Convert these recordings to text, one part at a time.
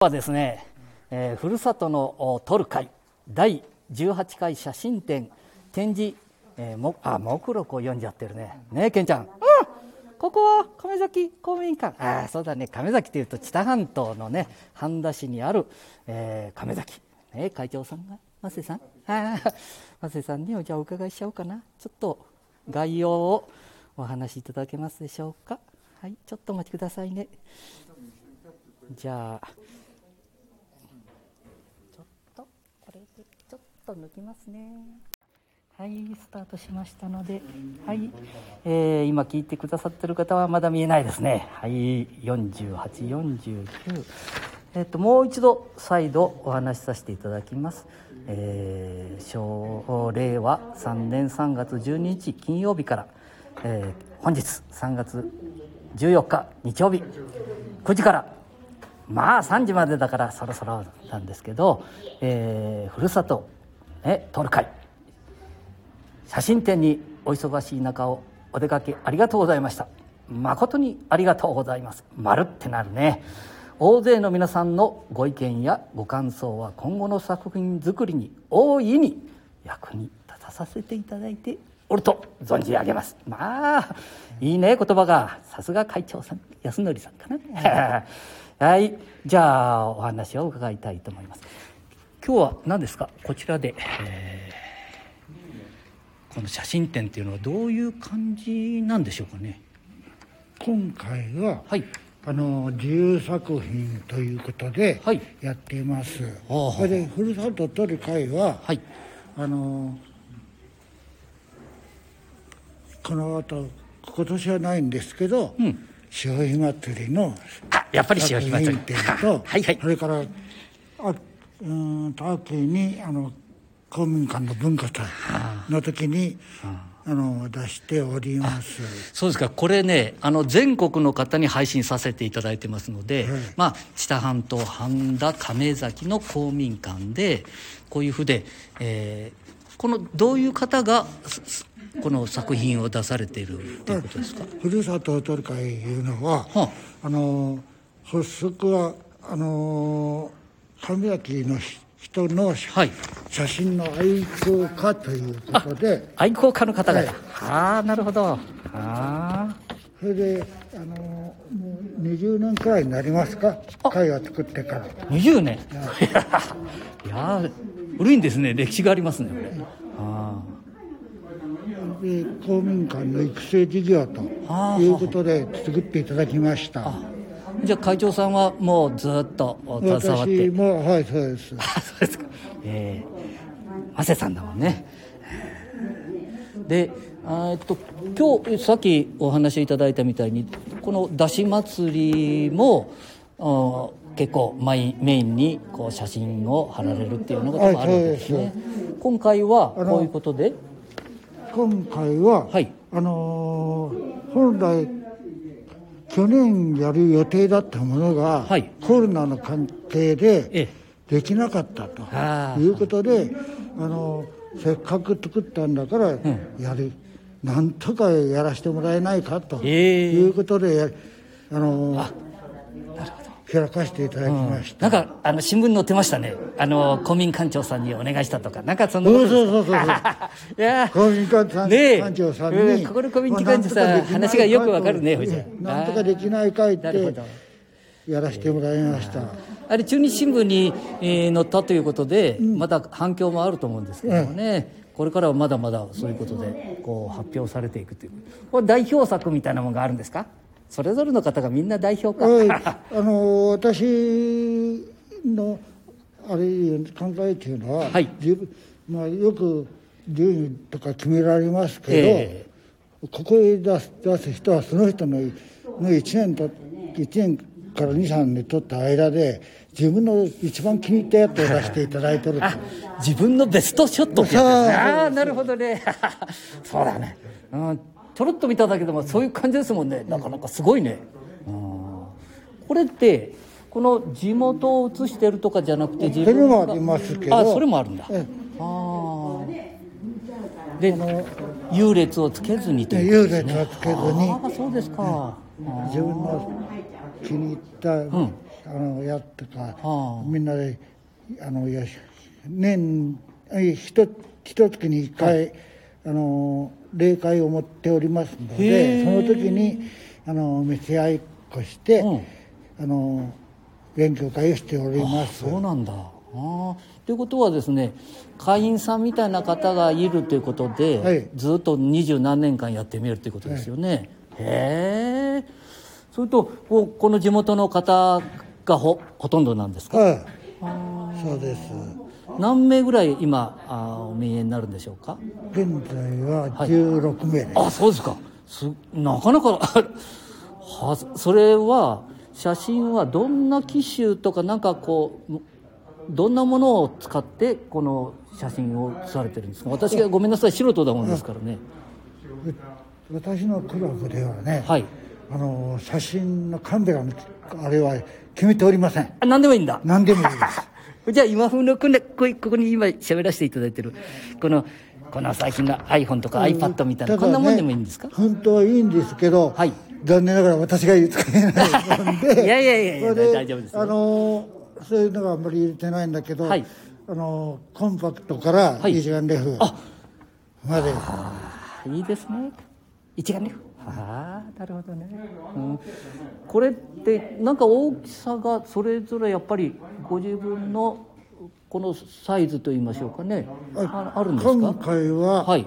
今日はですね、ふるさとの撮る会第18回写真展展示、目録を読んじゃってるね。ねえ、けんちゃん。ここは亀崎公民館。そうだね、亀崎というと知多半島のね、半田市にある、亀崎。ね、会長さんが、マセさん。マセさんにお伺いしちゃおうかな。ちょっと概要をお話しいただけますでしょうか。はい、ちょっとお待ちくださいね。じゃあ。抜きますね。はい、スタートしましたので、はい、今聞いてくださっている方はまだ見えないですね。はい、48、49、もう一度再度お話しさせていただきます。令和3年3月12日金曜日から、本日3月14日日曜日9時からまあ3時までだからそろそろなんですけど、ふるさと撮る会写真展にお忙しい中をお出かけありがとうございました。誠にありがとうございます。まるってなるね。大勢の皆さんのご意見やご感想は今後の作品作りに大いに役に立たさせていただいておると存じ上げます。まあいいね、言葉がさすが会長さん、安典さんかな。はい、じゃあお話を伺いたいと思います。今日は何ですか、こちらで、この写真展っていうのはどういう感じなんでしょうかね。今回は、はい、自由作品ということでやっています。それでふるさと撮る会は、はい、この後今年はないんですけど、潮干祭りの作品展と、はいはい、それから秋に公民館の文化祭の時に出しております。そうですか。これね、全国の方に配信させていただいてますので、はい、まあ知多半島半田亀崎の公民館でこういうふうで、どういう方がこの作品を出されているということですか。ふるさとを撮る会いうのは、発足は神崎の人の、はい、写真の愛好家ということで、愛好家の方々、なるほど。それでもう20年くらいになりますか、会を作ってから20年。いや古いんですね。歴史がありますね、これ。で公民館の育成事業ということで作っていただきました。じゃあ会長さんはもうずっと携わって。私も、はい、そうです。そうですか。マセさんだもんね。で、今日さっきお話しいただいたみたいにこの出し祭りも結構メインにこう写真を貼られるっていうのがあるんですね。今回はこういうことで、今回は、はい、本来去年やる予定だったものが、はい、コロナの関係でできなかったということで、せっかく作ったんだからやる、なんとかやらせてもらえないかということで、開かせていただきました。なんか新聞載ってましたね。公民館長さんにお願いしたとか、なんかそんなことです。そう。いや公民館長さんに、ここの公民館長さん話がよくわかるね。なんとかできないかいってやらせてもらいました。あれ中日新聞に、載ったということで、また反響もあると思うんですけどもね。これからはまだまだそういうことでこう発表されていくという。これ代表作みたいなものがあるんですか。それぞれの方がみんな代表か。私のあれ考えというのは、はい、よく順位とか決められますけど、ここへ出す人はその人の1年から2、3年取った間で自分の一番気に入ったやつを出していただいてる。自分のベストショットってやつですね。なるほどね。そうだね。ちょろっと見ただけでもそういう感じですもんね。なかなかすごいね。これってこの地元を写してるとかじゃなくて、自分それもありますけど、それもあるんだ。で優劣をつけずにということですね。優劣をつけずに。そうですか。自分の気に入った、やってか、みんなで年1月に1回、はい、例会を持っておりますので、その時に見せ合いっこして、勉強会をしております。あ、そうなんだ。あ、ということはですね、会員さんみたいな方がいるということで、はい、ずっと20何年間やってみるということですよね、はい、へえ。それとこの地元の方が ほとんどなんですか？はい、あ、そうです。何名ぐらい今お見えになるんでしょうか？現在は16名です、はい、あ、そうですか。なかなかはそれは写真はどんな機種とか、なんかこうどんなものを使ってこの写真を撮られてるんですか？私がごめんなさい、素人だもんですからね。私のクラブではね、はい、写真のカメラのあれは決めておりません。あ、何でもいいんだ。何でもいいですじゃあ今風のここに今喋らせていただいてるこの最近の iPhone とか iPad みたいな、こんなもんでもいいんですか？本当はいいんですけど、はい、残念ながら私が使えないのでいやいやいやいや、大丈夫です、ね、そういうのがあんまり入れてないんだけど、はい、コンパクトから一眼レフまで、はい、いいですね、一眼レフ。ああ、なるほどね、うん、これってなんか大きさがそれぞれやっぱりご自分のこのサイズといいましょうかね、 あるんですか？今回は、はい、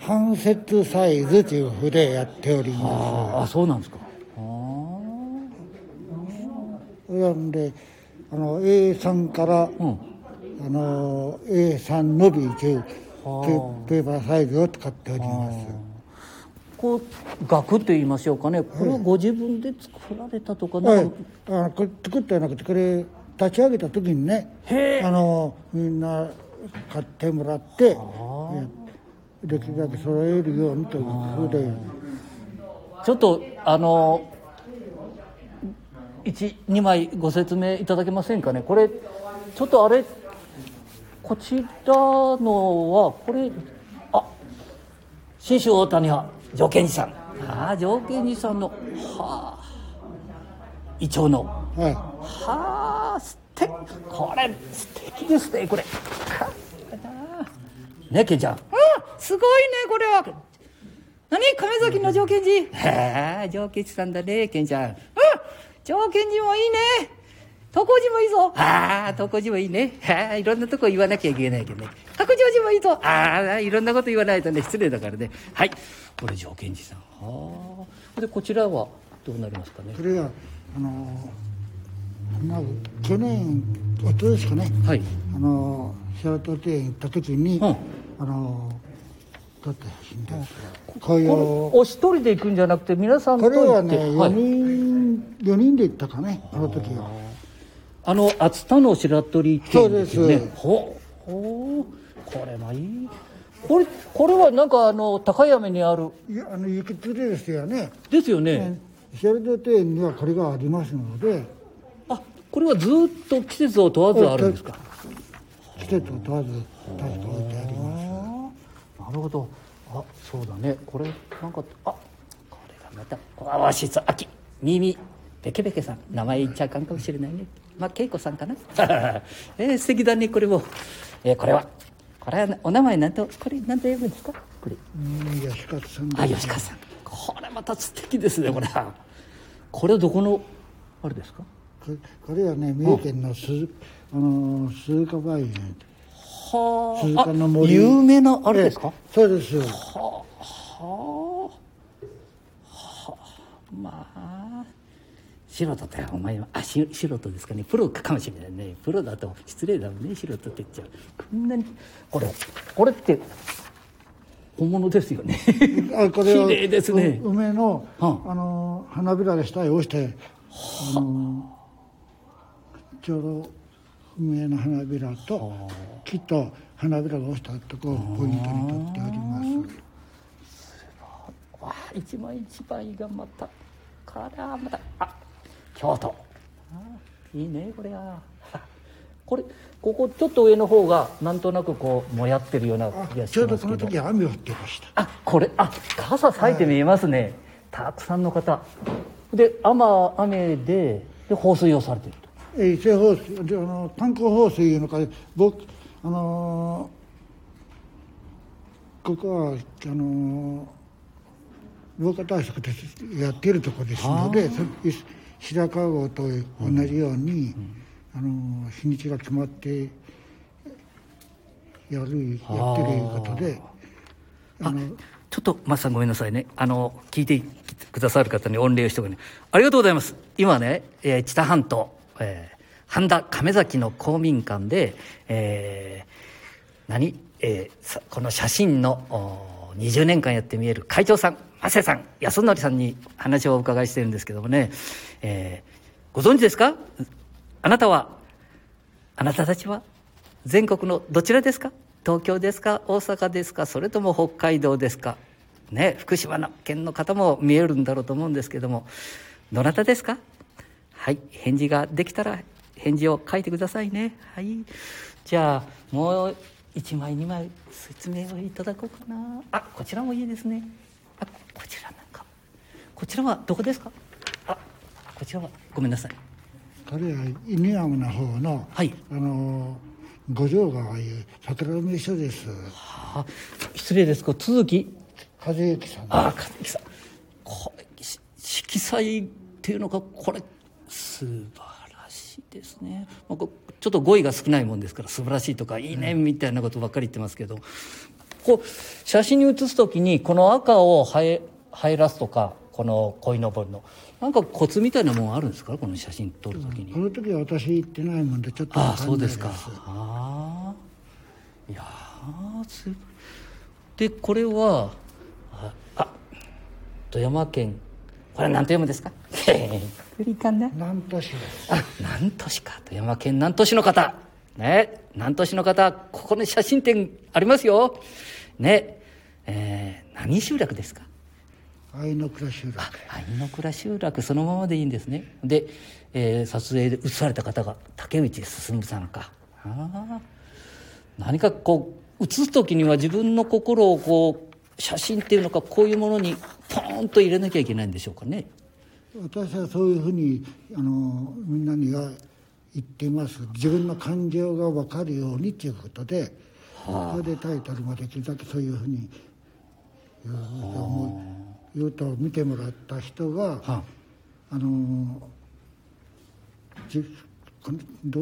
半切サイズというふうでやっております。あ、そうなんですか。なんでA3 から、うん、A3 のびというペーパーサイズを使っております。こう額と言いましょうかね、これはご自分で作られたとかね、はい、これ作ってなくて、これ立ち上げた時にね、みんな買ってもらってできるだけ揃えるようにということで、ちょっと2枚ご説明いただけませんかね。これちょっとあれ、こちらのはこれ、あ、信州大谷は条件寺さん、条件寺さんのイチョウの、はい、素敵、これ素敵ですね、これね、けんちゃん、すごいね、これは何、亀崎の条件寺、条件寺さんだね、けんちゃん、条件寺もいいね、徳寺もいいぞ、徳寺もいいね、いろんなとこ言わなきゃいけないけどね、白条寺もいいぞ、いろんなこと言わないとね、失礼だからね。はい、これ条件寺さん、でこちらはどうなりますかね。これは去年おとですかね、はい、白鳥庭園行った時に、撮った写真です。これお一人で行くんじゃなくて皆さんと行って、これはね、4人で行ったかね、あの時は。熱田の白鳥庭園ですよね。これもいい。これはなんか高山にある。いや、雪吊りですよね。ですよね。白鳥庭園にはこれがありますので。あ、これはずっと季節を問わずあるんですか。季節を問わず確か置いてあります。なるほど。あ、そうだね。これなんかこれがまたわしつ秋耳ペケペケさん、名前言っちゃうかんかもしれないね。まあ、恵子さんかな素敵だね、これも、これはお名前なんと、これなんて呼ぶんですか？これ吉川さんです、ね、吉川さん、これまた素敵ですね、これこれどこのあれですか？これはね、三重県の鈴鹿梅園、鈴鹿の森、有名なあれですか？そうです。まあ素人ってお前は素人ですかね、プロかもしれないね、プロだと失礼だもんね、素人って言っちゃう。こんなにこれって本物ですよねこれは綺麗ですね、梅の、花びらで下絵をして、ちょうど梅の花びらと木と花びらが落ちたところをポイントにとっております。一枚一枚がまたからまた京都、いいね、これはここちょっと上の方がなんとなくこうもやってるような気がしますけど、ちょうどこの時は雨降ってました。これ傘咲いて見えますね、たくさんの方で雨で放水をされていると。伊勢放水、炭鉱放水いうのか、ここは防火対策でやっているところですので、白川郷と同じように、日にちが決まってやってるいうことで、ちょっと松さんごめんなさいね、聞いてくださる方に御礼をしておくね。ありがとうございます。今ね、知多半島、半田亀崎の公民館で、この写真の20年間やってみえる会長さん、長谷さん、安則さんに話をお伺いしてるんですけどもね、ご存知ですか？あなたたちは全国のどちらですか？東京ですか？大阪ですか？それとも北海道ですか？ね、福島県の方も見えるんだろうと思うんですけども、どなたですか？はい、返事ができたら返事を書いてくださいね。はい、じゃあもう1枚2枚説明をいただこうかな。こちらもいいですね。こちらなんか、こちらはどこですか？こちらはごめんなさい。これは犬山の方の、はい、五条川いう桜の名所です。失礼です。都築和之さん。和之さん。これ色彩っていうのがこれ素晴らしいですね。まあ、ちょっと語彙が少ないもんですから素晴らしいとかいいねみたいなことばっかり言ってますけど、写真に写すときにこの赤を入らすとか、この鯉のぼりのなんかコツみたいなもんあるんですか？この写真撮るときに。この時は私行ってないもんでちょっと分かんないです。そうですか。いやーすごい。でこれは富山県、これは何と読むですか？南砺市です。南砺市か。富山県南砺市の方ね、南砺市の方、ここに写真展ありますよね。何集落ですか？愛の倉集落。愛の倉集落、そのままでいいんですね。で、撮影で写された方が竹内進さんか。何か写す時には自分の心を写真っていうのか、こういうものにポーンと入れなきゃいけないんでしょうかね。私はそういうふうにみんなには言っています。自分の感情が分かるようにということで、それでタイトルもできるだけそういうふうに言うと、見てもらった人がど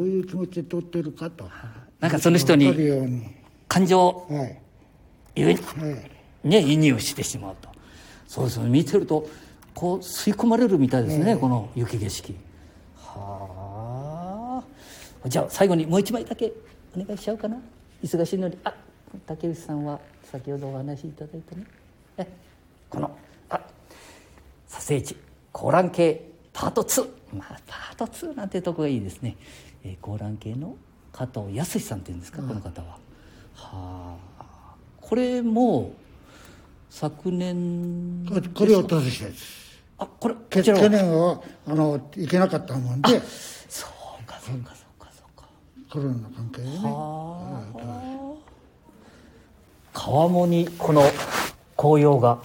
ういう気持ちで撮ってるかと、なんかその人に感情を移入してしまうと。そうですね、見てると吸い込まれるみたいですね、この雪景色。じゃあ最後にもう一枚だけお願いしちゃおうかな。忙しいのに、竹内さんは先ほどお話しいただいたね、この撮影地香嵐渓パート2、パート2なんてとこがいいですね。香嵐渓の加藤康さんっていうんですか、この方は。これも昨年ですか？これを撮影したやつ。去年は行けなかったもんで。そうか。コロナの関係でね。川面にこの紅葉が、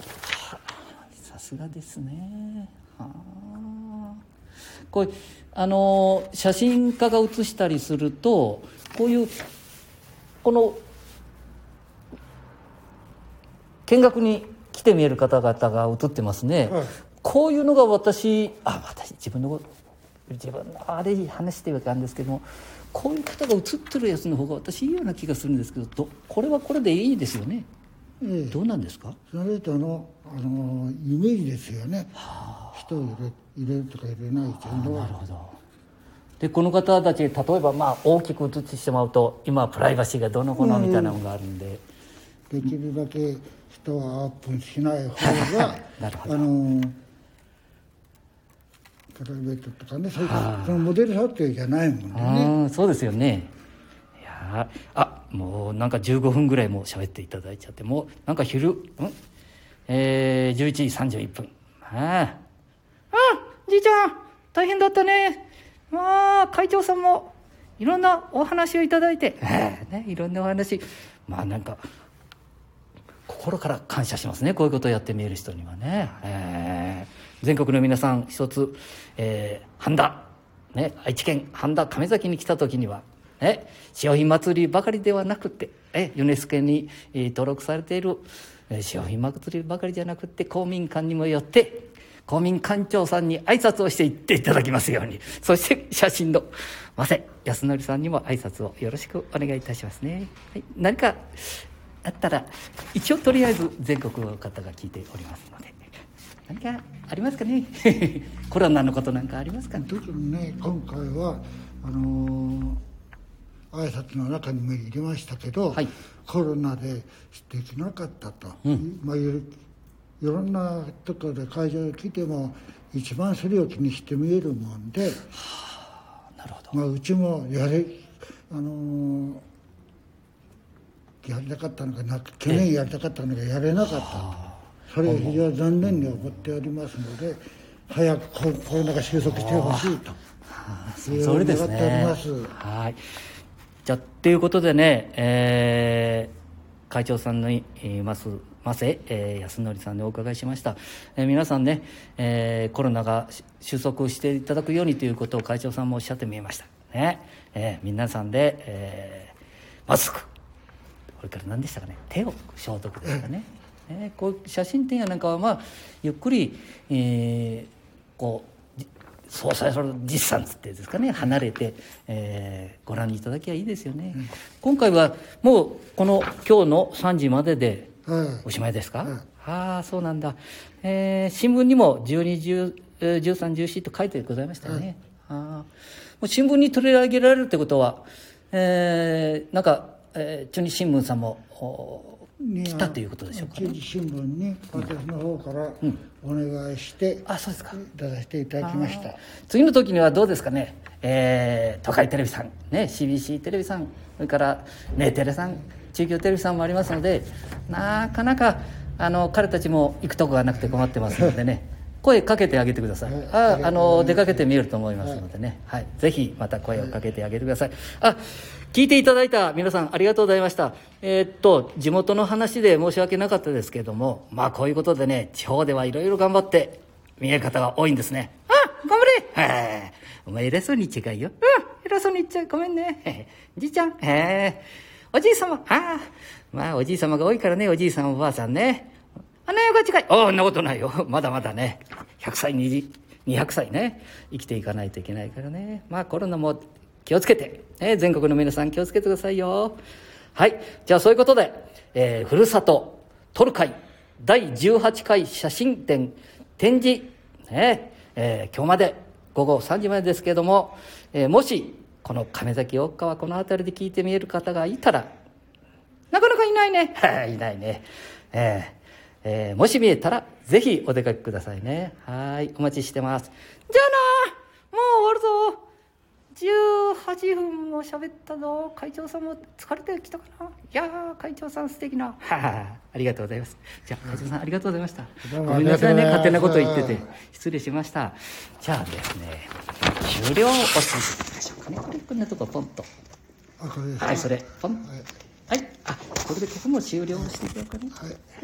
さすがですね。これ写真家が写したりすると、こういうこの見学に来てみえる方々が写ってますね。こういうのが私自分のあれ話というわけなんですけども、こういう方が写ってるやつの方が私いいような気がするんですけど、これはこれでいいですよね。どうなんですか？それとイメージですよね。人を入れるとか入れないというのは。なるほど。でこの方たち、例えば大きく写ってしまうと、今はプライバシーがどの子のみたいなのがあるんで、できるだけ人はアップしない方がプライベートとかね、そのモデル撮影じゃないもんね。そうですよね。いやもうなんか15分ぐらいも喋っていただいちゃって、もうなんか11時31分。じいちゃん大変だったね。会長さんもいろんなお話をいただいて、いろんなお話、なんか心から感謝しますね。こういうことをやってみえる人にはね。全国の皆さん一つ、半田、ね、愛知県半田亀崎に来た時には、ね、潮干祭りばかりではなくて、ユネスコに登録されている潮干祭りばかりじゃなくて公民館にも寄って公民館長さんに挨拶をしていっていただきますように、そして写真の和瀬康則さんにも挨拶をよろしくお願いいたしますね、はい、何かあったら一応とりあえず全国の方が聞いておりますので何かありますかねコロナのことなんかありますかね。特にね今回は挨拶の中にも入れましたけど、はい、コロナでできなかったと、まあ、いろんなところで会場に来ても一番それを気にして見えるもんで、はあ、なるほど、まあ、うちもやりたかったのがなく、去年やりたかったのがやれなかったと、それを非常に残念に思っておりますので、早くコロナが収束してほしいと、それですね、願っております。はい、じゃあということでね、会長さんのいます和瀬康則さんにお伺いしました。皆さんね、コロナが収束していただくようにということを会長さんもおっしゃってみえましたね。皆さんで、マスク、これから何でしたかね、手を消毒ですかね、こう写真展やなんかは、まあ、ゆっくり、こうそうそうそう実際つってですかね、離れて、ご覧いただきゃいいですよね、うん、今回はもうこの今日の3時まででおしまいですか、ああそうなんだ、新聞にも12、10、13、14と書いてございましたよね、あもう新聞に取り上げられるってことは、なんか中日新聞さんも来たということでしょうか、ね、中日新聞に私の方からお願いして、うん、あそうですか、出させていただきました。次の時にはどうですかね、東海テレビさん、ね、CBC テレビさん、それからねテレさん、中京テレビさんもありますので、なかなか彼たちも行くとこがなくて困ってますのでね声かけてあげてください、はい、出かけて見えると思いますのでね、はいはい、ぜひまた声をかけてあげてください、はい、あ聞いていただいた皆さんありがとうございました、地元の話で申し訳なかったですけれども、まあこういうことでね地方ではいろいろ頑張って見える方が多いんですね。あ頑張れ、はい、お前偉そうに言っちゃいよ、うん、偉そうに言っちゃいごめんねじいちゃん、おじいさま、あまあおじいさまが多いからね、おじいさんおばあさんね、そんなことないよまだまだね100歳200歳ね生きていかないといけないからね、まあコロナも気をつけて、全国の皆さん気をつけてくださいよ。はい、じゃあそういうことで、ふるさとトルカイ第18回写真展展示、今日まで午後3時までですけれども、もしこの亀崎大川この辺りで聞いて見える方がいたら、なかなかいないねいないね、もし見えたらぜひお出かけくださいね。はい、お待ちしてます。じゃあな、もう終わるぞ。18分も喋ったぞ。会長さんも疲れてきたかな。いや会長さん素敵な。ありがとうございます。じゃあ会長さんありがとうございました。ごめんなさいね、勝手なこと言ってて失礼しました。じゃあですね、終了をしていきましょうかね。これこんなとこポンと。はい、それポン。はい、あこれでここも終了していただくね。はい。